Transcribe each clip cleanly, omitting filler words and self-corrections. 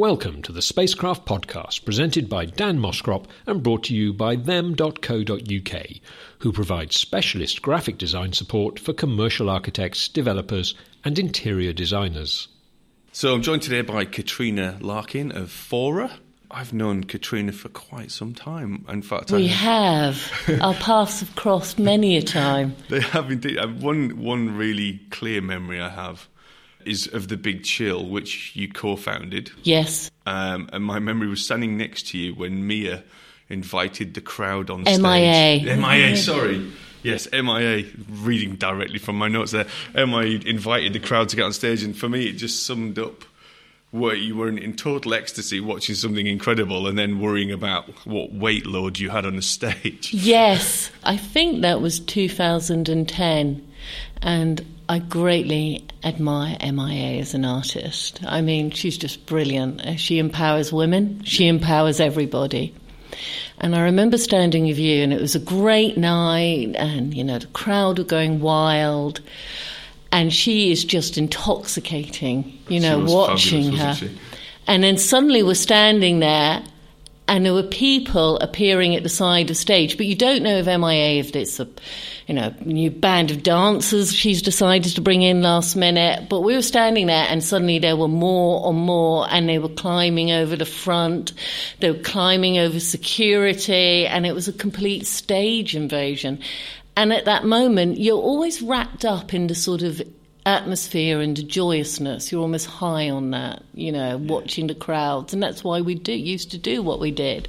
Welcome to the Spacecraft Podcast, presented by Dan Moscrop and brought to you by them.co.uk, who provides specialist graphic design support for commercial architects, developers and interior designers. So I'm joined today by Katrina Larkin of Fora. I've known Katrina for quite some time. In fact, we have. Our paths have crossed many a time. They have indeed. One really clear memory I have is of The Big Chill, which you co-founded. Yes. And my memory was standing next to you when MIA invited the crowd on stage. MIA, sorry. Yes, MIA, reading directly from my notes there. MIA invited the crowd to get on stage, and for me it just summed up where you were in total ecstasy watching something incredible and then worrying about what weight load you had on the stage. Yes, I think that was 2010, and I greatly admire MIA as an artist. I mean, she's just brilliant. She empowers women, she empowers everybody. And I remember standing with you, and it was a great night, and, you know, the crowd were going wild, and she is just intoxicating, you know, watching her. And then suddenly we're standing there, and there were people appearing at the side of stage, but you don't know of MIA if it's a, you know, new band of dancers she's decided to bring in last minute. But we were standing there, and suddenly there were more and more, and they were climbing over the front, they were climbing over security, and it was a complete stage invasion. And at that moment, you're always wrapped up in the sort of atmosphere and the joyousness. You're almost high on that, you know, watching the crowds. And that's why we used to do what we did.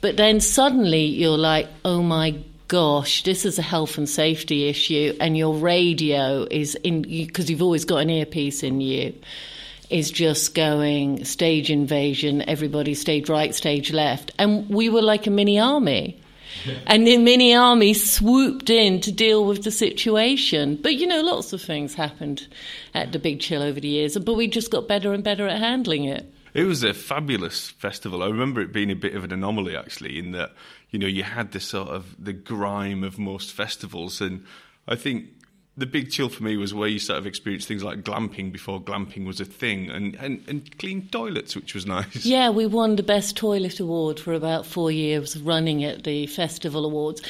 But then suddenly you're like, oh my gosh, this is a health and safety issue. And your radio is in, because you've always got an earpiece in you, is just going stage invasion, everybody stage right, stage left. And we were like a mini army. And the mini army swooped in to deal with the situation. But, you know, lots of things happened at the Big Chill over the years, but we just got better and better at handling it. It was a fabulous festival. I remember it being a bit of an anomaly, actually, in that, you know, you had this sort of the grime of most festivals. And I think the Big Chill for me was where you sort of experienced things like glamping before glamping was a thing, and clean toilets, which was nice. Yeah, we won the Best Toilet Award for about 4 years running at the Festival Awards.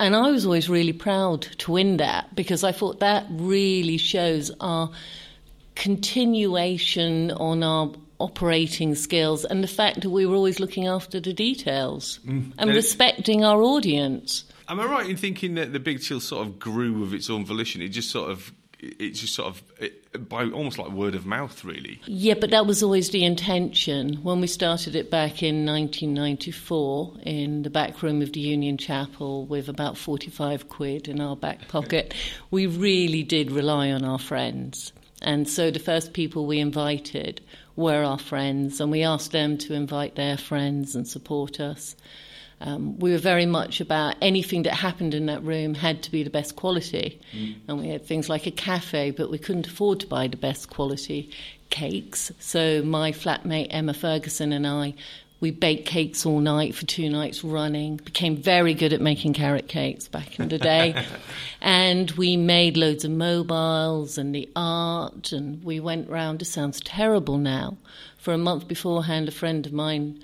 And I was always really proud to win that, because I thought that really shows our continuation on our operating skills and the fact that we were always looking after the details and respecting our audience. Am I right in thinking that the Big Chill sort of grew of its own volition? It just sort of, by almost like word of mouth, really. Yeah, but that was always the intention. When we started it back in 1994 in the back room of the Union Chapel with about 45 £45 in our back pocket, we really did rely on our friends. And so the first people we invited were our friends, and we asked them to invite their friends and support us. We were very much about anything that happened in that room had to be the best quality. And we had things like a cafe, but we couldn't afford to buy the best quality cakes. So my flatmate Emma Ferguson and I, we baked cakes all night for 2 nights running, became very good at making carrot cakes back in the day. And we made loads of mobiles and the art, and we went round. It sounds terrible now. For a month beforehand, a friend of mine,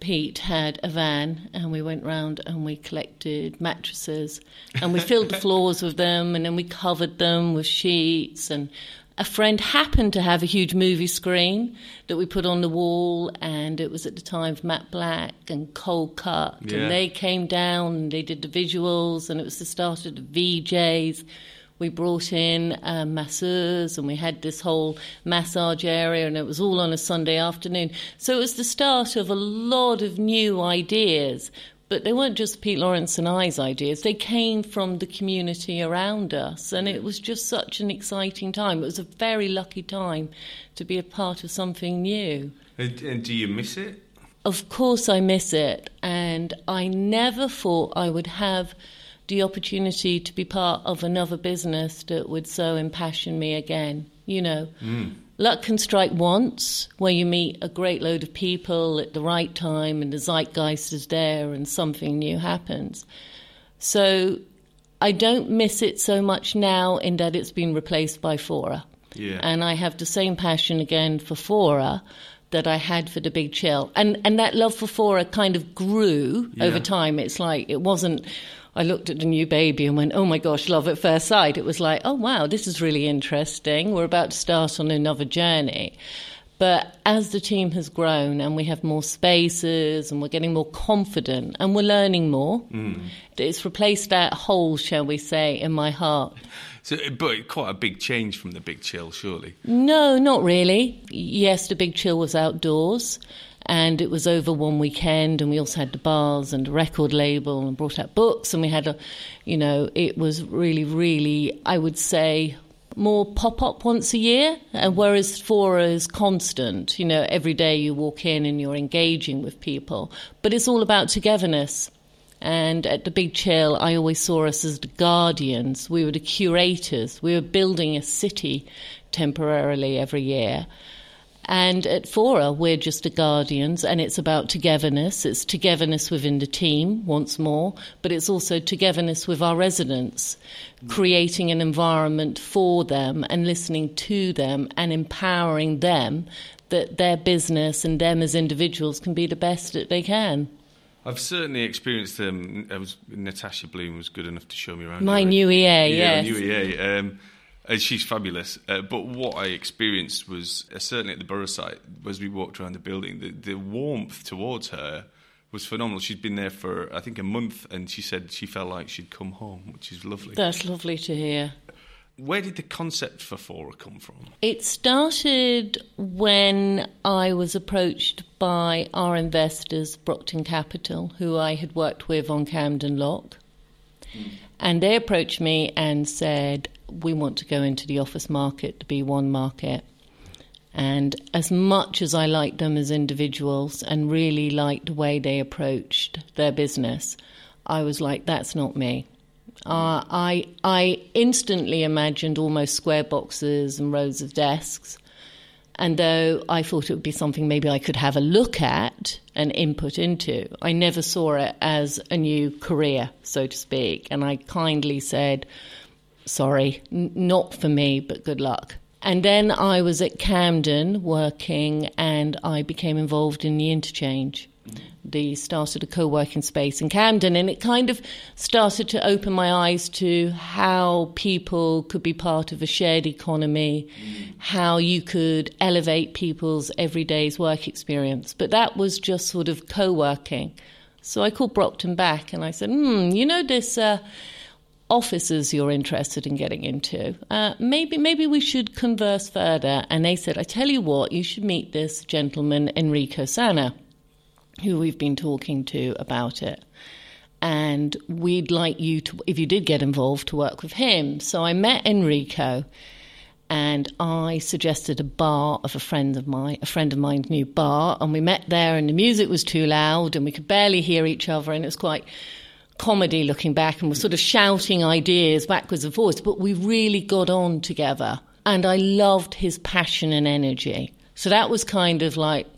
Pete, had a van, and we went round and we collected mattresses and we filled the floors with them, and then we covered them with sheets. And a friend happened to have a huge movie screen that we put on the wall, and it was at the time of Matt Black and Cold Cut, and they came down and they did the visuals, and it was the start of the VJs. We brought in masseurs, and we had this whole massage area, and it was all on a Sunday afternoon. So it was the start of a lot of new ideas, but they weren't just Pete Lawrence and I's ideas. They came from the community around us, and it was just such an exciting time. It was a very lucky time to be a part of something new. And do you miss it? Of course I miss it, and I never thought I would have the opportunity to be part of another business that would so impassion me again, you know. Luck can strike once, where you meet a great load of people at the right time and the zeitgeist is there and something new happens. So I don't miss it so much now in that it's been replaced by Fora. And I have the same passion again for Fora, that I had for The Big Chill. And that love for Fora kind of grew over time. It's like, it wasn't, I looked at the new baby and went, oh my gosh, love at first sight. It was like, oh wow, this is really interesting. We're about to start on another journey. But as the team has grown and we have more spaces and we're getting more confident and we're learning more, it's replaced that hole, shall we say, in my heart. So, but quite a big change from The Big Chill, surely? No, not really. Yes, The Big Chill was outdoors and it was over one weekend, and we also had the bars and the record label and brought out books, and we had a, you know, it was really, really, I would say, more pop-up once a year, and whereas Fora is constant, you know, every day you walk in and you're engaging with people. But it's all about togetherness. And at The Big Chill, I always saw us as the guardians. We were the curators. We were building a city temporarily every year. And at Fora, we're just the guardians, and it's about togetherness. It's togetherness within the team, once more, but it's also togetherness with our residents, creating an environment for them and listening to them and empowering them that their business and them as individuals can be the best that they can. I've certainly experienced them. Natasha Bloom was good enough to show me around. My new EA, yes. Yeah, new EA. She's fabulous, but what I experienced was, certainly at the Borough site, as we walked around the building, the warmth towards her was phenomenal. She'd been there for, I think, a month, and she said she felt like she'd come home, which is lovely. That's lovely to hear. Where did the concept for Fora come from? It started when I was approached by our investors, Brockton Capital, who I had worked with on Camden Lock, and they approached me and said, we want to go into the office market, the B1 market. And as much as I liked them as individuals and really liked the way they approached their business, I was like, that's not me. I instantly imagined almost square boxes and rows of desks. And though I thought it would be something maybe I could have a look at and input into, I never saw it as a new career, so to speak. And I kindly said, sorry, not for me, but good luck. And then I was at Camden working, and I became involved in the interchange. They started a co-working space in Camden, and it kind of started to open my eyes to how people could be part of a shared economy, how you could elevate people's everyday's work experience. But that was just sort of co-working. So I called Brockton back and I said, you know, this offices you're interested in getting into, maybe we should converse further. And they said, I tell you what, you should meet this gentleman, Enrico Sana, who we've been talking to about it. And we'd like you to, if you did get involved, to work with him. So I met Enrico, and I suggested a bar of a friend of mine's new bar. And we met there, and the music was too loud and we could barely hear each other. And it was quite comedy looking back, and we're sort of shouting ideas backwards and forwards. But we really got on together, and I loved his passion and energy. So that was kind of like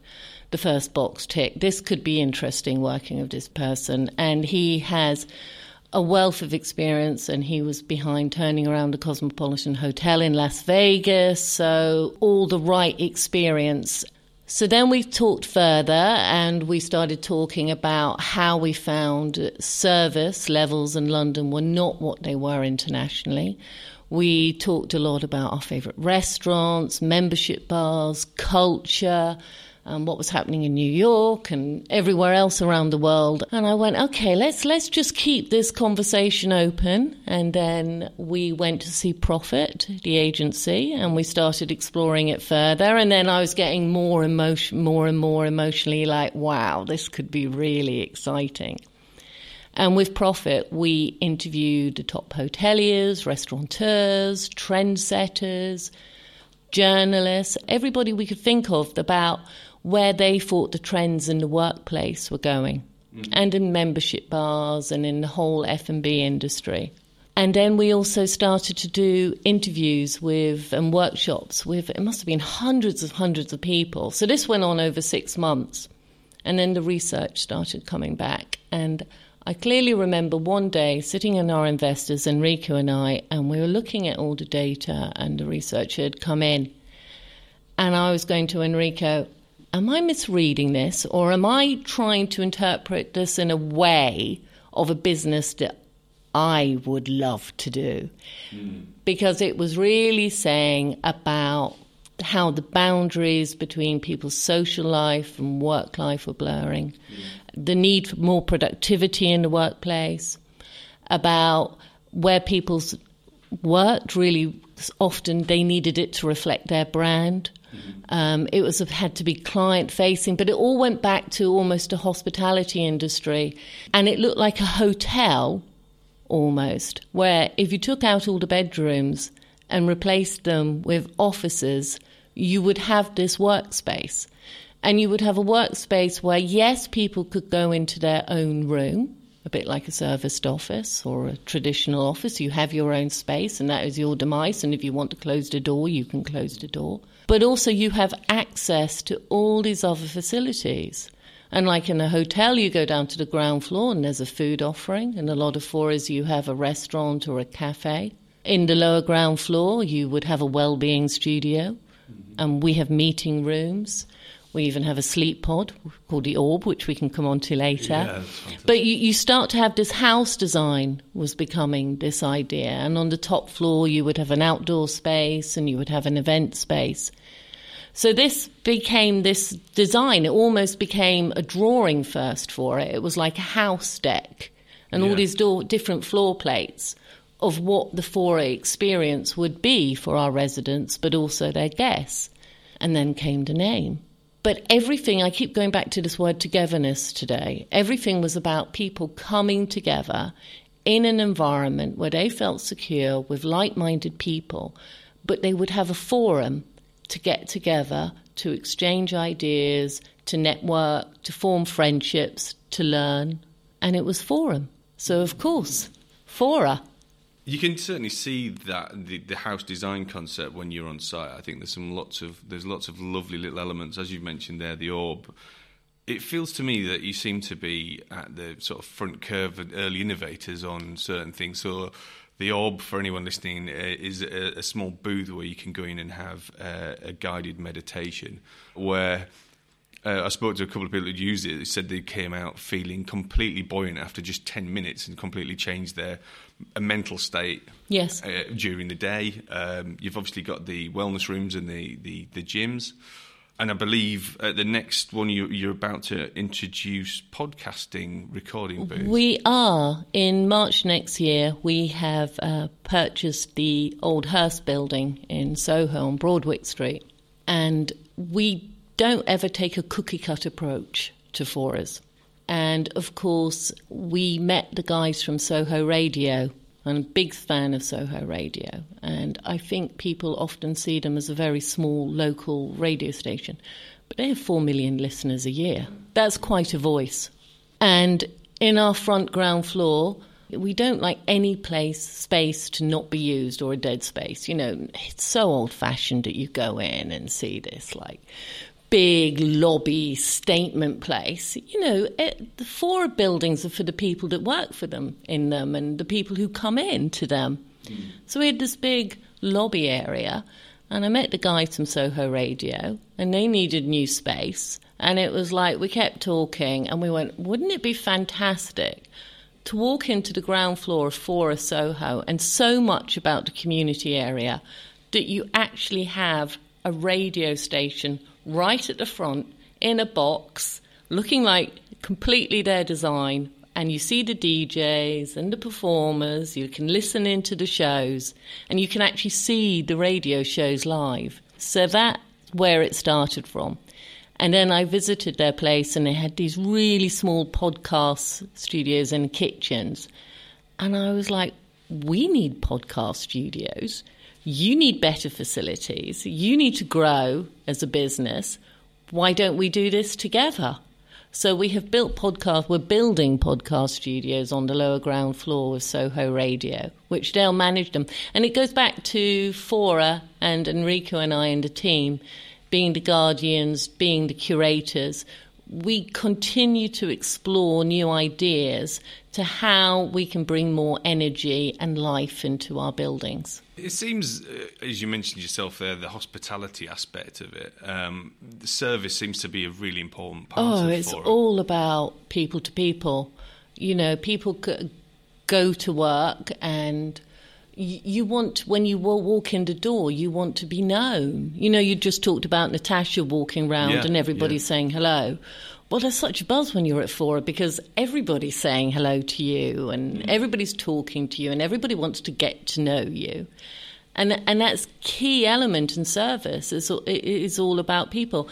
the first box tick. This could be interesting, working with this person. And he has a wealth of experience, and he was behind turning around the Cosmopolitan Hotel in Las Vegas. So all the right experience. So then we talked further, and we started talking about how we found service levels in London were not what they were internationally. We talked a lot about our favourite restaurants, membership bars, culture, and what was happening in New York and everywhere else around the world. And I went, okay, let's just keep this conversation open. And then we went to see Profit, the agency, and we started exploring it further. And then I was getting more and more emotionally like, wow, this could be really exciting. And with Profit, we interviewed the top hoteliers, restaurateurs, trendsetters, journalists, everybody we could think of about where they thought the trends in the workplace were going, and in membership bars and in the whole F&B industry. And then we also started to do interviews with and workshops with, it must have been hundreds of people. So this went on over 6 months. And then the research started coming back. And I clearly remember one day sitting in our investors, Enrico and I, and we were looking at all the data and the research had come in. And I was going to Enrico, am I misreading this, or am I trying to interpret this in a way of a business that I would love to do? Mm. Because it was really saying about how the boundaries between people's social life and work life were blurring, the need for more productivity in the workplace, about where people's worked really often they needed it to reflect their brand. It was had to be client facing, but it all went back to almost a hospitality industry, and it looked like a hotel almost, where if you took out all the bedrooms and replaced them with offices, you would have this workspace, and you would have a workspace where, yes, people could go into their own room, a bit like a serviced office or a traditional office. You have your own space, and that is your demise, and if you want to close the door, you can close the door. But also you have access to all these other facilities. And like in a hotel, you go down to the ground floor and there's a food offering, and a lot of Foras you have a restaurant or a cafe. In the lower ground floor, you would have a well-being studio, and we have meeting rooms. We even have a sleep pod called the Orb, which we can come on to later. Yeah, but you start to have this house design was becoming this idea. And on the top floor, you would have an outdoor space and you would have an event space. So this became this design. It almost became a drawing first for it. It was like a house deck and all these different floor plates of what the Fora experience would be for our residents, but also their guests. And then came the name. But everything, I keep going back to this word togetherness today, everything was about people coming together in an environment where they felt secure with like-minded people, but they would have a forum to get together, to exchange ideas, to network, to form friendships, to learn. And it was Forum. So, of course, Fora. You can certainly see that the house design concept when you're on site. I think there's lots of lovely little elements, as you've mentioned there, the Orb. It feels to me that you seem to be at the sort of front curve of early innovators on certain things. So the Orb, for anyone listening, is a small booth where you can go in and have a guided meditation where... I spoke to a couple of people who'd used it. They said they came out feeling completely buoyant after just 10 minutes and completely changed their mental state. Yes. During the day. You've obviously got the wellness rooms and the gyms. And I believe the next one you're about to introduce podcasting recording booths. We are. In March next year, we have purchased the old Hearst building in Soho on Broadwick Street. And we... don't ever take a cookie-cut approach to Foras. And, of course, we met the guys from Soho Radio. I'm a big fan of Soho Radio. And I think people often see them as a very small local radio station. But they have 4 million listeners a year. That's quite a voice. And in our front ground floor... we don't like any space to not be used or a dead space. You know, it's so old-fashioned that you go in and see this, like, big lobby statement place. You know, the Fora buildings are for the people that work for them in them and the people who come in to them. Mm. So we had this big lobby area, and I met the guys from Soho Radio, and they needed new space. And it was like, we kept talking, and we went, wouldn't it be fantastic to walk into the ground floor of Fora Soho and so much about the community area that you actually have a radio station right at the front in a box looking like completely their design, and you see the DJs and the performers, you can listen into the shows, and you can actually see the radio shows live. So that's where it started from. And then I visited their place, and they had these really small podcast studios and kitchens. And I was like, we need podcast studios. You need better facilities. You need to grow as a business. Why don't we do this together? So we have we're building podcast studios on the lower ground floor of Soho Radio, which they'll manage them. And it goes back to Fora and Enrico and I and the team being the guardians, being the curators. we continue to explore new ideas to how we can bring more energy and life into our buildings. It seems, as you mentioned yourself there, the hospitality aspect of it, the service seems to be a really important part of Fora. It's all about people to people. You know, people go to work and you want, when you walk in the door, you want to be known. You know, you just talked about Natasha walking around and everybody saying hello. Well, there's such a buzz when you're at Fora because everybody's saying hello to you and everybody's talking to you and everybody wants to get to know you. And that's key element in service. It's all about people.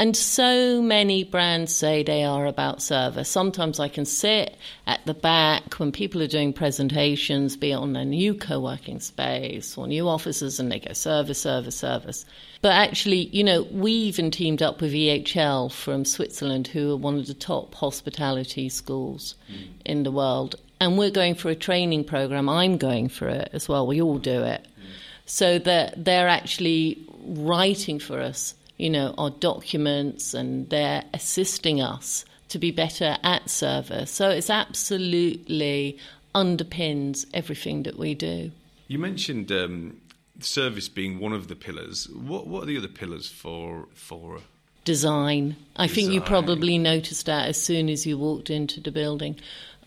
And so many brands say they are about service. Sometimes I can sit at the back when people are doing presentations, be it on a new co-working space or new offices, and they go, service, service, service. But actually, you know, we even teamed up with EHL from Switzerland, who are one of the top hospitality schools in the world. And we're going for a training program. I'm going for it as well. We all do it. So that they're actually writing for us, you know, our documents, and they're assisting us to be better at service. So it's absolutely underpins everything that we do. You mentioned service being one of the pillars. What are the other pillars for design? I think you probably noticed that as soon as you walked into the building.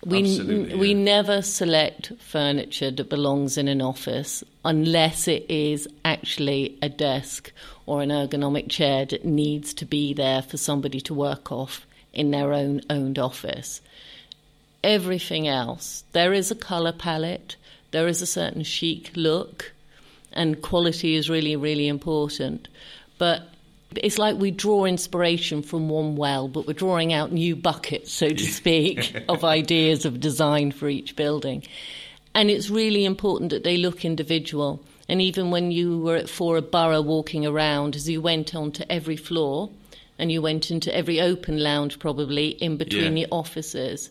We never select furniture that belongs in an office unless it is actually a desk or an ergonomic chair that needs to be there for somebody to work off in their own owned office. Everything else, there is a colour palette, there is a certain chic look, and quality is really, really important. But it's like we draw inspiration from one well, but we're drawing out new buckets, so to speak, of ideas of design for each building. And it's really important that they look individual. And even when you were at Fora Borough walking around, as you went onto every floor and you went into every open lounge probably in between the offices,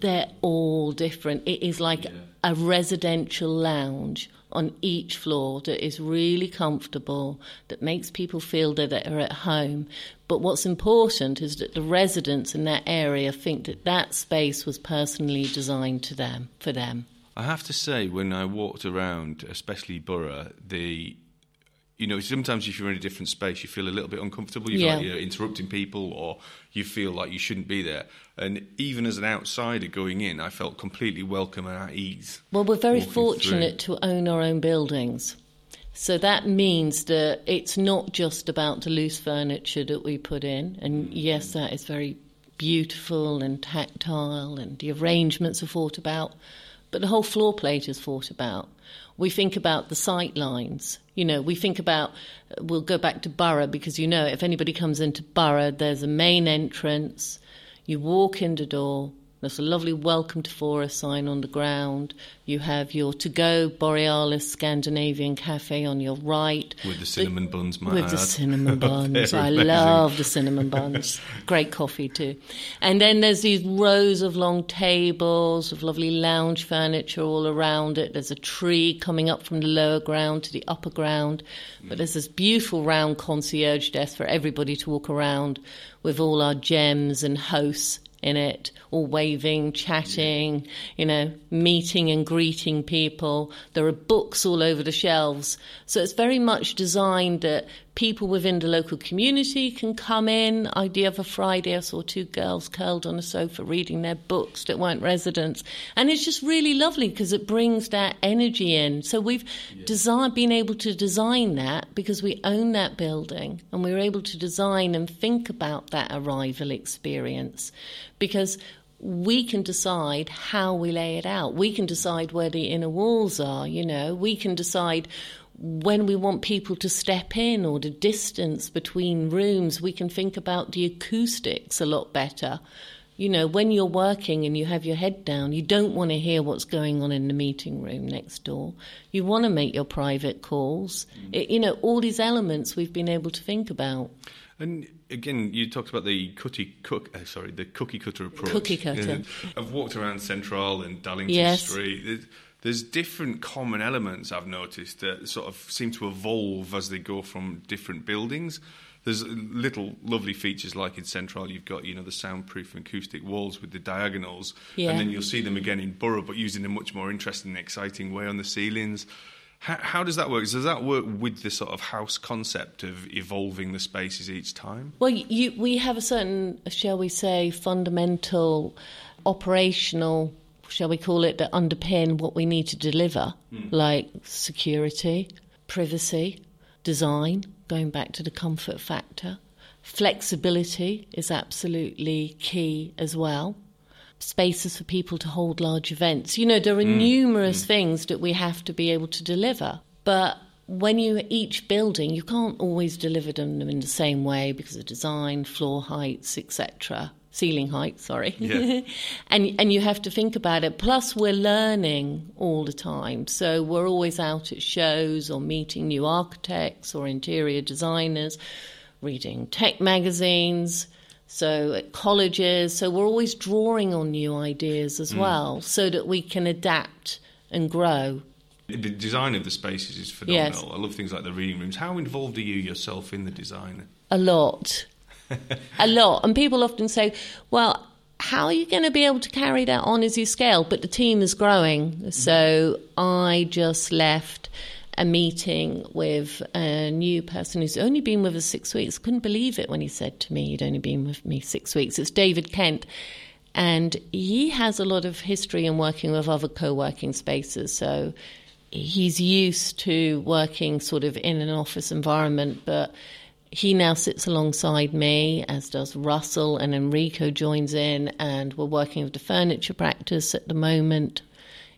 they're all different. It is like a residential lounge on each floor that is really comfortable, that makes people feel that they're at home. But what's important is that the residents in that area think that that space was personally designed to them, for them. I have to say, when I walked around, especially Borough, you know, sometimes if you're in a different space, you feel a little bit uncomfortable. You feel like you're interrupting people, or you feel like you shouldn't be there. And even as an outsider going in, I felt completely welcome and at ease. Well, we're very fortunate to own our own buildings. So that means that it's not just about the loose furniture that we put in. And yes, that is very beautiful and tactile, and the arrangements are thought about. But the whole floor plate is thought about. We think about the sight lines. You know, we think about, we'll go back to Borough because, you know, if anybody comes into Borough, there's a main entrance. You walk in the door. There's a lovely welcome to Fora sign on the ground. You have your to-go Borealis Scandinavian cafe on your right. With the cinnamon buns, With the cinnamon buns. I love the cinnamon buns. Great coffee too. And then there's these rows of long tables with lovely lounge furniture all around it. There's a tree coming up from the lower ground to the upper ground. But there's this beautiful round concierge desk for everybody to walk around with all our gems and hosts in it, all waving, chatting, you know, meeting and greeting people. There are books all over the shelves. So it's very much designed that people within the local community can come in. The other Friday I saw two girls curled on a sofa reading their books that weren't residents. And it's just really lovely because it brings that energy in. So we've been able to design that because we own that building, and we were able to design and think about that arrival experience because we can decide how we lay it out. We can decide where the inner walls are, you know. We can decide when we want people to step in or the distance between rooms. We can think about the acoustics a lot better. You know, when you're working and you have your head down, you don't want to hear what's going on in the meeting room next door. You want to make your private calls. You know, all these elements we've been able to think about. And again, you talked about the cookie cutter approach. Cookie cutter. I've walked around Central and Darlington Street. There's different common elements I've noticed that sort of seem to evolve as they go from different buildings. There's little lovely features like in Central, you've got, you know, the soundproof and acoustic walls with the diagonals, yeah. And then you'll see them again in Borough, but used in a much more interesting and exciting way on the ceilings. How does that work? Does that work with the sort of house concept of evolving the spaces each time? Well, we have a certain, shall we say, fundamental operational, shall we call it, that underpin what we need to deliver, like security, privacy, design, going back to the comfort factor. Flexibility is absolutely key as well. Spaces for people to hold large events. You know, there are numerous things that we have to be able to deliver. But when you each building, you can't always deliver them in the same way because of design, floor heights, etc. Ceiling height, sorry. Yeah. And you have to think about it. Plus, we're learning all the time. So we're always out at shows or meeting new architects or interior designers, reading tech magazines, so at colleges, so we're always drawing on new ideas as well, so that we can adapt and grow. The design of the spaces is phenomenal. Yes. I love things like the reading rooms. How involved are you yourself in the design? A lot. A lot. And people often say, well, how are you going to be able to carry that on as you scale? But the team is growing. So I just left a meeting with a new person who's only been with us 6 weeks. Couldn't believe it when he said to me he'd only been with me 6 weeks. It's David Kent, and he has a lot of history in working with other co-working spaces, so he's used to working sort of in an office environment, but he now sits alongside me, as does Russell, and Enrico joins in, and we're working with the furniture practice at the moment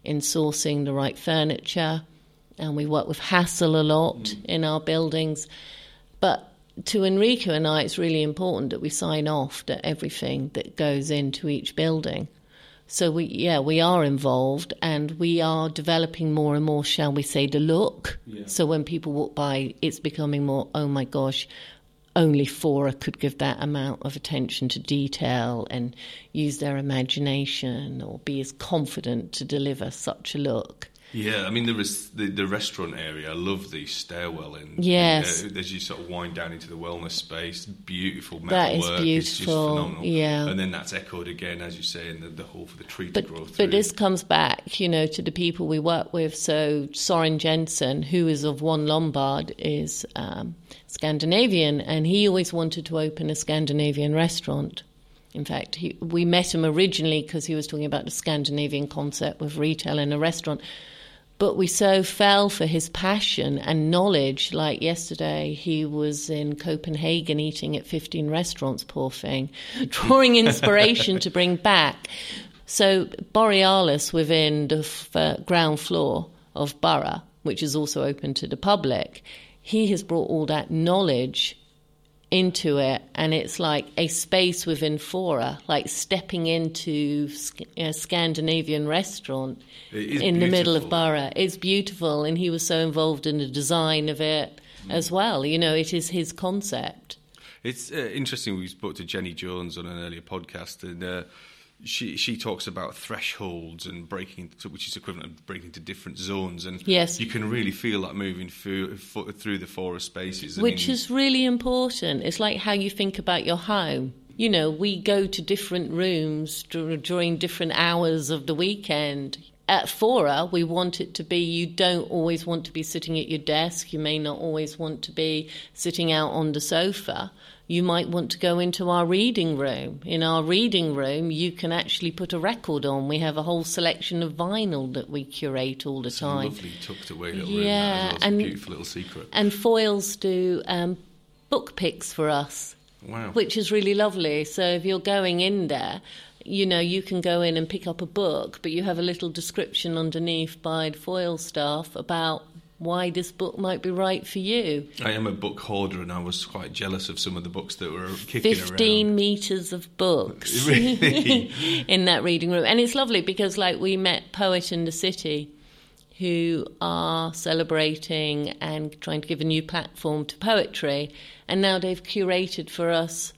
in sourcing the right furniture. And we work with Hassel a lot in our buildings. But to Enrico and I, it's really important that we sign off to everything that goes into each building. So, we are involved, and we are developing more and more, shall we say, the look. Yeah. So when people walk by, it's becoming more, oh, my gosh, only Fora could give that amount of attention to detail and use their imagination or be as confident to deliver such a look. Yeah, I mean, the restaurant area, I love the stairwell in. Yes. As you sort of wind down into the wellness space, beautiful metalwork. That is beautiful. It's just phenomenal. Yeah. And then that's echoed again, as you say, in the hall for the tree to grow through. But this comes back, you know, to the people we work with. So Soren Jensen, who is of One Lombard, is Scandinavian, and he always wanted to open a Scandinavian restaurant. In fact, we met him originally because he was talking about the Scandinavian concept with retail and a restaurant. But we so fell for his passion and knowledge. Like yesterday, he was in Copenhagen eating at 15 restaurants, poor thing, drawing inspiration to bring back. So Borealis within the ground floor of Borough, which is also open to the public, he has brought all that knowledge into it, and it's like a space within Fora, like stepping into a Scandinavian restaurant in the middle of Borough. It's beautiful, and he was so involved in the design of it as well. You know, it is his concept. It's interesting. We spoke to Jenny Jones on an earlier podcast, and she talks about thresholds and breaking, which is equivalent to breaking into different zones, and yes, you can really feel that moving through the forest spaces. Which is really important. It's like how you think about your home. You know, we go to different rooms during different hours of the weekend. At Fora, we want it to be, you don't always want to be sitting at your desk. You may not always want to be sitting out on the sofa. You might want to go into our reading room. In our reading room, you can actually put a record on. We have a whole selection of vinyl that we curate all the time. It's a lovely tucked away little room. That's a beautiful little secret. And Foyles do book picks for us. Wow. Which is really lovely. So if you're going in there, you know, you can go in and pick up a book, but you have a little description underneath by the Foyle staff about why this book might be right for you. I am a book hoarder, and I was quite jealous of some of the books that were kicking 15 around. 15 metres of books. Really? In that reading room. And it's lovely because, like, we met Poet in the City, who are celebrating and trying to give a new platform to poetry, and now they've curated for us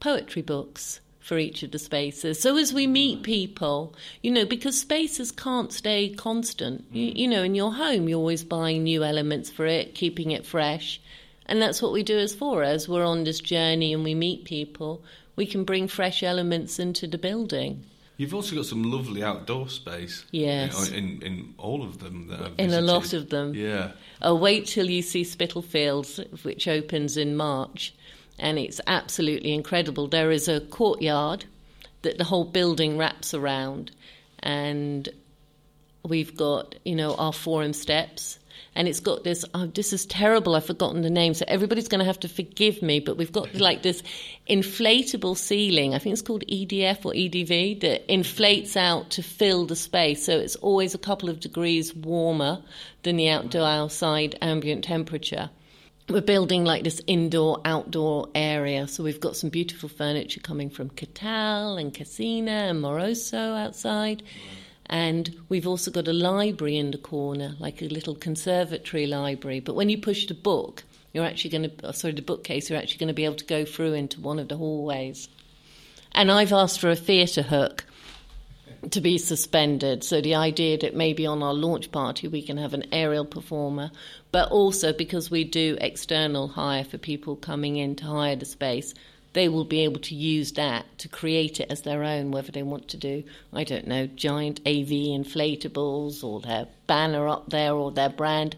poetry books for each of the spaces. So as we meet people, you know, because spaces can't stay constant. You know, in your home, you're always buying new elements for it, keeping it fresh. And that's what we do as Fora. As we're on this journey and we meet people, we can bring fresh elements into the building. You've also got some lovely outdoor space. Yes. In all of them that I've visited. In a lot of them. Yeah. Oh, wait till you see Spitalfields, which opens in March, and it's absolutely incredible. There is a courtyard that the whole building wraps around, and we've got, you know, our forum steps, and it's got this, oh, this is terrible, I've forgotten the name, so everybody's going to have to forgive me, but we've got like this inflatable ceiling, I think it's called EDF or EDV, that inflates out to fill the space, so it's always a couple of degrees warmer than the outdoor outside ambient temperature. We're building like this indoor-outdoor area, so we've got some beautiful furniture coming from Catal and Cassina and Moroso outside. And we've also got a library in the corner, like a little conservatory library. But when you push the book, you're actually going to, the bookcase, you're actually going to be able to go through into one of the hallways. And I've asked for a theatre hook to be suspended. So the idea that maybe on our launch party we can have an aerial performer, but also because we do external hire for people coming in to hire the space, they will be able to use that to create it as their own, whether they want to do, I don't know, giant AV inflatables or their banner up there or their brand,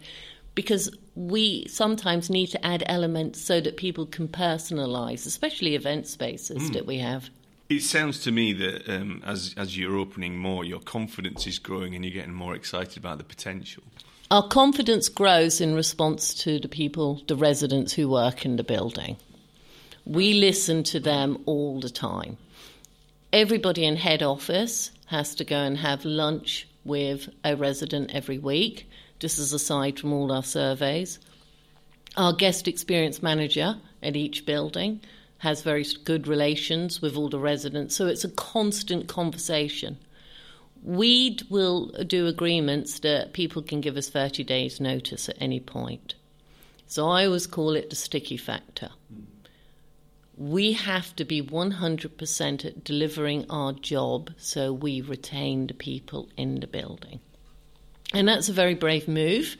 because we sometimes need to add elements so that people can personalise, especially event spaces that we have. It sounds to me that as you're opening more, your confidence is growing and you're getting more excited about the potential. Our confidence grows in response to the people, the residents who work in the building. We listen to them all the time. Everybody in head office has to go and have lunch with a resident every week. This is aside from all our surveys. Our guest experience manager at each building has very good relations with all the residents, so it's a constant conversation. We will do agreements that people can give us 30 days' notice at any point. So I always call it the sticky factor. We have to be 100% at delivering our job so we retain the people in the building. And that's a very brave move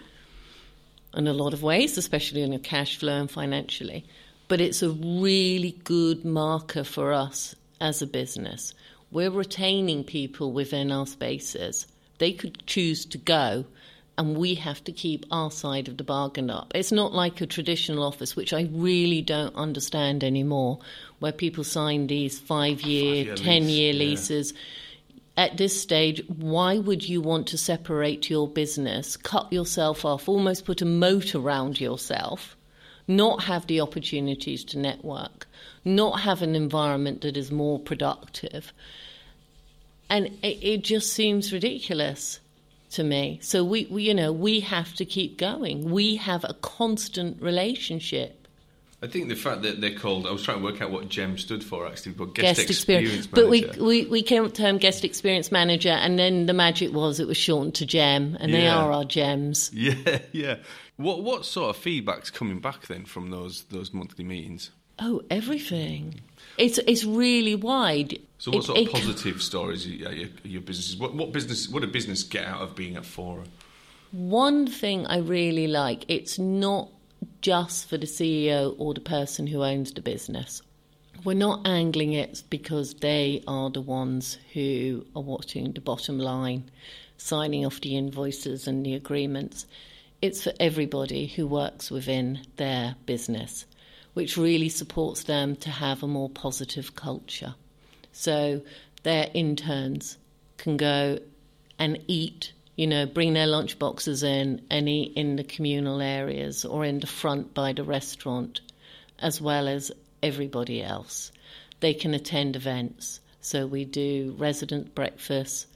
in a lot of ways, especially in your cash flow and financially. But it's a really good marker for us as a business. We're retaining people within our spaces. They could choose to go, and we have to keep our side of the bargain up. It's not like a traditional office, which I really don't understand anymore, where people sign these five-year, 10-year leases. Yeah. At this stage, why would you want to separate your business, cut yourself off, almost put a moat around yourself, not have the opportunities to network, not have an environment that is more productive? And it just seems ridiculous to me. So we have to keep going. We have a constant relationship. I think the fact that they're called, I was trying to work out what GEM stood for actually, but guest experience manager. But we came up to term guest experience manager, and then the magic was it was shortened to GEM, and they are our GEMs. Yeah, yeah. What sort of feedback's coming back then from those monthly meetings? Oh, everything. It's really wide. So what sort of positive stories are your businesses? What did business get out of being at Fora? One thing I really like, it's not just for the CEO or the person who owns the business. We're not angling it because they are the ones who are watching the bottom line, signing off the invoices and the agreements. It's for everybody who works within their business, which really supports them to have a more positive culture. So their interns can go and eat, bring their lunch boxes in and eat in the communal areas or in the front by the restaurant, as well as everybody else. They can attend events. So we do resident breakfast,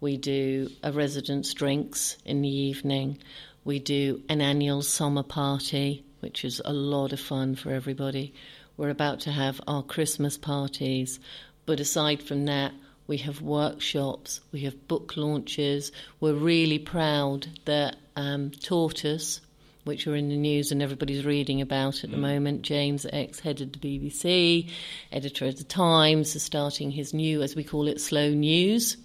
we do a resident's drinks in the evening, we do an annual summer party, which is a lot of fun for everybody. We're about to have our Christmas parties. But aside from that, we have workshops, we have book launches. We're really proud that Tortoise, which are in the news and everybody's reading about at the moment, James X, head of the BBC, editor of the Times, is starting his new, as we call it, slow news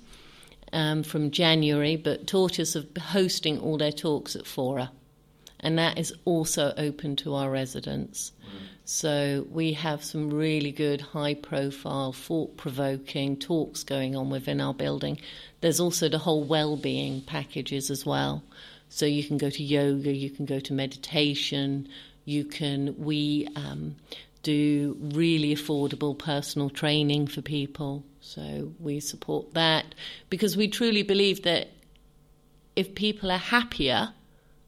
from January. But Tortoise are hosting all their talks at Fora. and that is also open to our residents. So we have some really good high-profile, thought-provoking talks going on within our building. There's also the whole well-being packages as well. So you can go to yoga, you can go to meditation, we do really affordable personal training for people. So we support that because we truly believe that if people are happier,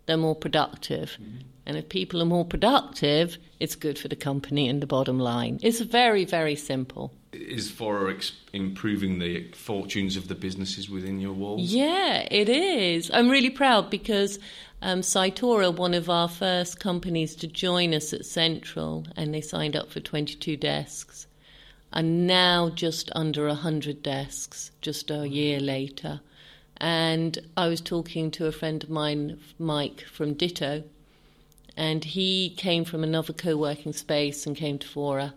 they're more productive. Mm-hmm. And if people are more productive, it's good for the company and the bottom line. It's very, very simple. Is Fora improving the fortunes of the businesses within your walls? Yeah, it is. I'm really proud because Saitora, one of our first companies to join us at Central, and they signed up for 22 desks, and now just under 100 desks, just a year later. And I was talking to a friend of mine, Mike, from Ditto, and he came from another co-working space and came to Fora.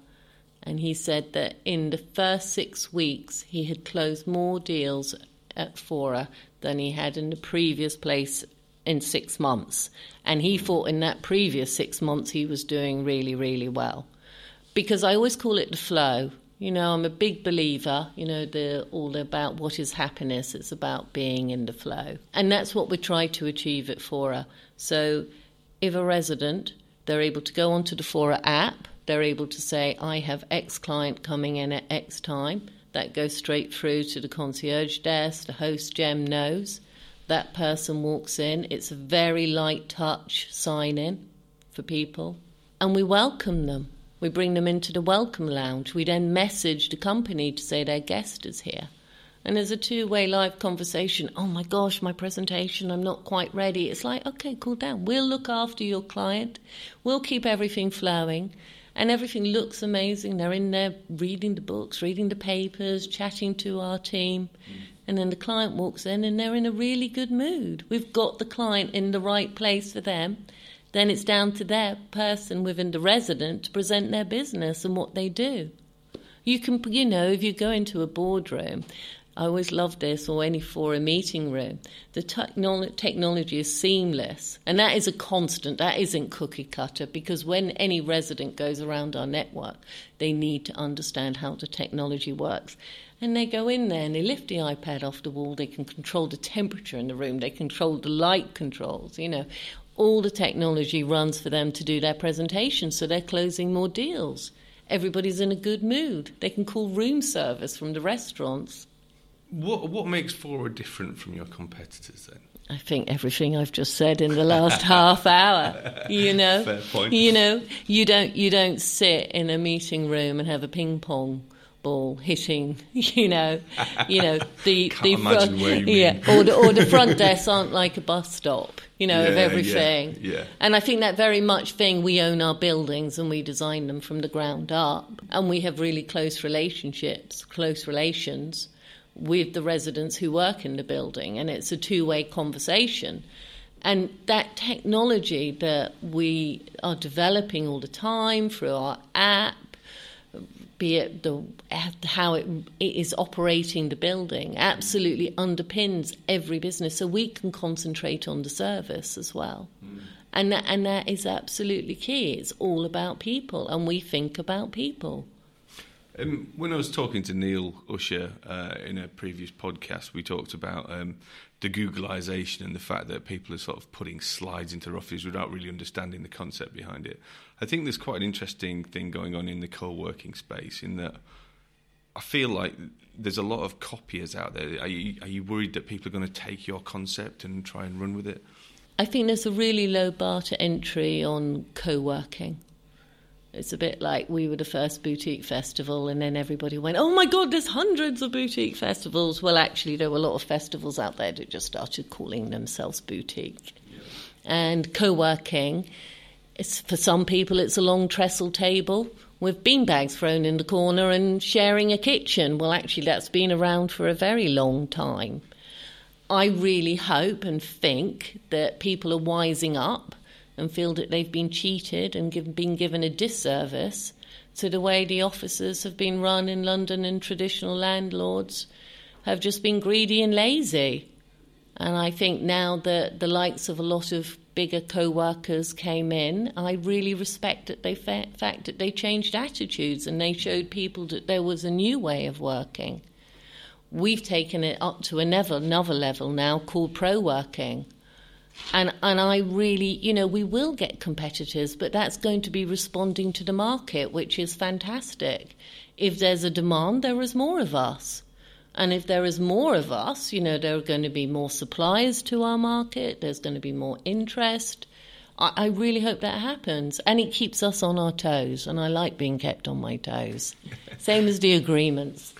And he said that in the first 6 weeks, he had closed more deals at Fora than he had in the previous place in 6 months. And he thought in that previous 6 months, he was doing really, really well. Because I always call it the flow. You know, I'm a big believer, all about what is happiness. It's about being in the flow. And that's what we try to achieve at Fora. So if a resident, they're able to go onto the Fora app, they're able to say, I have X client coming in at X time. That goes straight through to the concierge desk, the host gem knows. That person walks in. It's a very light touch sign-in for people. And we welcome them. We bring them into the welcome lounge. We then message the company to say their guest is here. And there's a two-way live conversation. Oh, my gosh, my presentation, I'm not quite ready. It's like, okay, cool down. We'll look after your client. We'll keep everything flowing. And everything looks amazing. They're in there reading the books, reading the papers, chatting to our team. Mm. And then the client walks in and they're in a really good mood. We've got the client in the right place for them. Then it's down to their person within the resident to present their business and what they do. You can, if you go into a boardroom, I always love this, or any Fora meeting room, the technology is seamless. And that is a constant, that isn't cookie cutter, because when any resident goes around our network, they need to understand how the technology works. And they go in there and they lift the iPad off the wall, they can control the temperature in the room, they control the light controls, All the technology runs for them to do their presentation, so they're closing more deals. Everybody's in a good mood. They can call room service from the restaurants. What makes Fora different from your competitors, then? I think everything I've just said in the last half hour, Fair point. You don't sit in a meeting room and have a ping-pong ball hitting, the front desks aren't like a bus stop, of everything. Yeah. And I think that very much thing, we own our buildings and we design them from the ground up, and we have really close relations, with the residents who work in the building, and it's a two-way conversation. And that technology that we are developing all the time through our app, be it how it is operating the building, absolutely underpins every business, so we can concentrate on the service as well. Mm. And that is absolutely key. It's all about people, and we think about people. When I was talking to Neil Usher in a previous podcast, we talked about the Googleization and the fact that people are sort of putting slides into their offices without really understanding the concept behind it. I think there's quite an interesting thing going on in the co-working space, in that I feel like there's a lot of copiers out there. Are you worried that people are going to take your concept and try and run with it? I think there's a really low bar to entry on co-working. It's a bit like we were the first boutique festival, and then everybody went, oh my God, there's hundreds of boutique festivals. Well, actually, there were a lot of festivals out there that just started calling themselves boutique. Yeah. And co-working, for some people, it's a long trestle table with beanbags thrown in the corner and sharing a kitchen. Well, actually, that's been around for a very long time. I really hope and think that people are wising up and feel that they've been cheated and been given a disservice to the way the offices have been run in London, and traditional landlords have just been greedy and lazy. And I think now that the likes of a lot of bigger co-workers came in, I really respect that they fact that they changed attitudes and they showed people that there was a new way of working. We've taken it up to another level now called pro-working. And I really, you know, we will get competitors, but that's going to be responding to the market, which is fantastic. If there's a demand, there is more of us. And if there is more of us, you know, there are going to be more suppliers to our market. There's going to be more interest. I really hope that happens. And it keeps us on our toes. And I like being kept on my toes. Same as the agreements.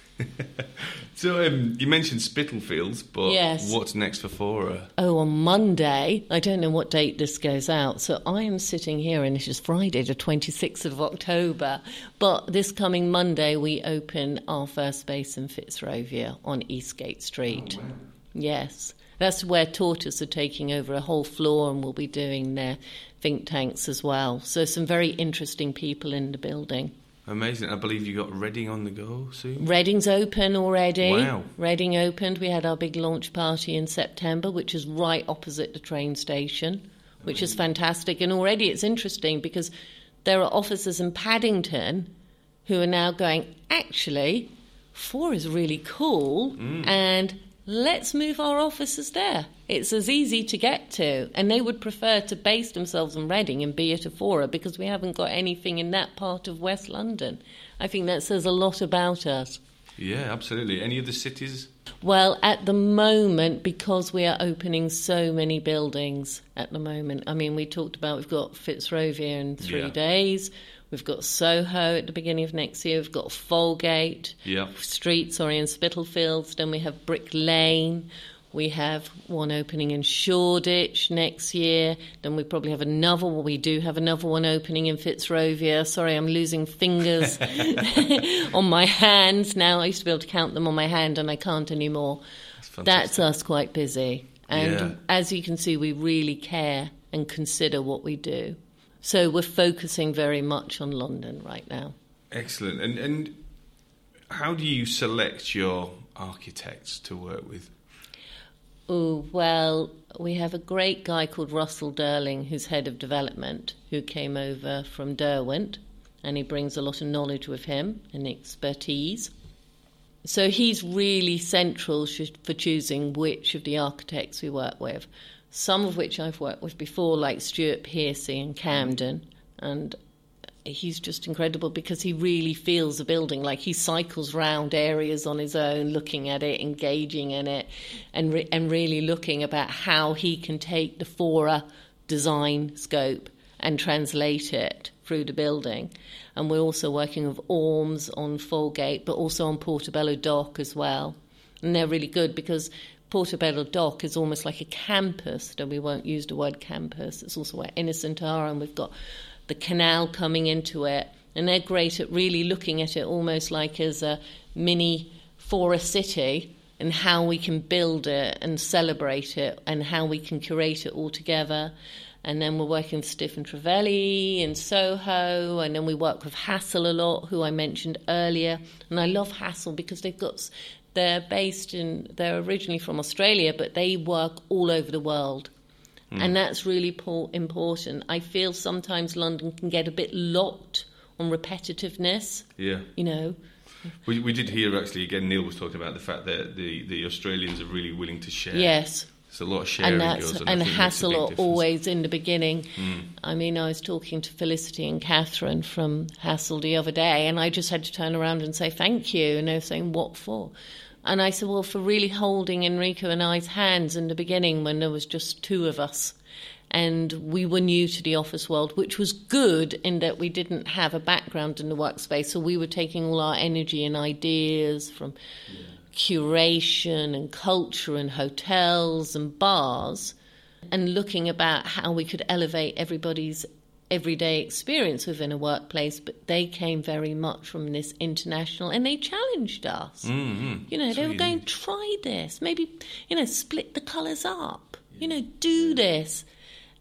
So you mentioned Spitalfields, but yes. What's next for Fora? Oh, on Monday, I don't know what date this goes out, so I am sitting here, and it is Friday the 26th of October, but this coming Monday we open our first space in Fitzrovia on Eastgate Street. Oh, wow. Yes, that's where Tortoise are taking over a whole floor and will be doing their think tanks as well, so some very interesting people in the building. Amazing. I believe you got Reading on the go soon? Reading's open already. Wow. Reading opened. We had our big launch party in September, which is right opposite the train station, which is fantastic. And already it's interesting because there are officers in Paddington who are now going, actually, Fora is really cool, and let's move our offices there. It's as easy to get to. And they would prefer to base themselves in Reading and be at a Fora because we haven't got anything in that part of West London. I think that says a lot about us. Yeah, absolutely. Any other cities? Well, at the moment, because we are opening so many buildings at the moment, I mean, we talked about we've got Fitzrovia in three days. We've got Soho at the beginning of next year. We've got Folgate Street, in Spitalfields. Then we have Brick Lane. We have one opening in Shoreditch next year. Then we probably have another one. We do have another one opening in Fitzrovia. Sorry, I'm losing fingers on my hands now. I used to be able to count them on my hand, and I can't anymore. That's us quite busy. And as you can see, we really care and consider what we do. So we're focusing very much on London right now. Excellent. And how do you select your architects to work with? Oh, well, we have a great guy called Russell Derling, who's head of development, who came over from Derwent, and he brings a lot of knowledge with him and expertise. So he's really central for choosing which of the architects we work with. Some of which I've worked with before, like Stuart Pearcey in Camden, and he's just incredible because he really feels a building, like he cycles round areas on his own, looking at it, engaging in it, and really looking about how he can take the Fora design scope and translate it through the building. And we're also working with Orms on Folgate, but also on Portobello Dock as well. And they're really good because Portobello Dock is almost like a campus, though we won't use the word campus. It's also where Innocent are, and we've got the canal coming into it. And they're great at really looking at it almost like as a mini for a city and how we can build it and celebrate it and how we can curate it all together. And then we're working with Stiff and Trevelli in Soho, and then we work with Hassel a lot, who I mentioned earlier. And I love Hassel because they've got... They're originally from Australia, but they work all over the world. And that's really important. I feel sometimes London can get a bit locked on repetitiveness. Yeah. You know. We did hear, actually, again, Neil was talking about the fact that the Australians are really willing to share. Yes. There's a lot of sharing goes on. And Hassel are always in the beginning. I mean, I was talking to Felicity and Catherine from Hassel the other day, and I just had to turn around and say thank you. And they were saying, what for? And I said, well, for really holding Enrico and I's hands in the beginning when there was just two of us. And we were new to the office world, which was good in that we didn't have a background in the workspace. So we were taking all our energy and ideas from curation and culture and hotels and bars and looking about how we could elevate everybody's everyday experience within a workplace, but they came very much from this international, and they challenged us. You know, they were going, try this, maybe, you know, split the colours up, you know, do this.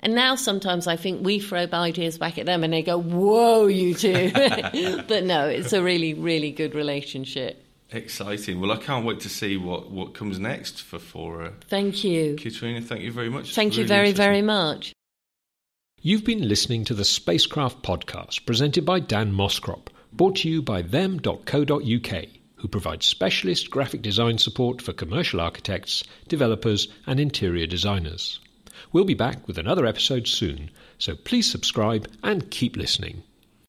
And now sometimes I think we throw ideas back at them and they go, whoa, you two. But no, it's a really, really good relationship. Exciting. Well, I can't wait to see what comes next for Fora. Thank you. Katrina, thank you very much. Thank you very much. You've been listening to the Spacecraft Podcast, presented by Dan Moskrop, brought to you by them.co.uk, who provides specialist graphic design support for commercial architects, developers, and interior designers. We'll be back with another episode soon, so please subscribe and keep listening.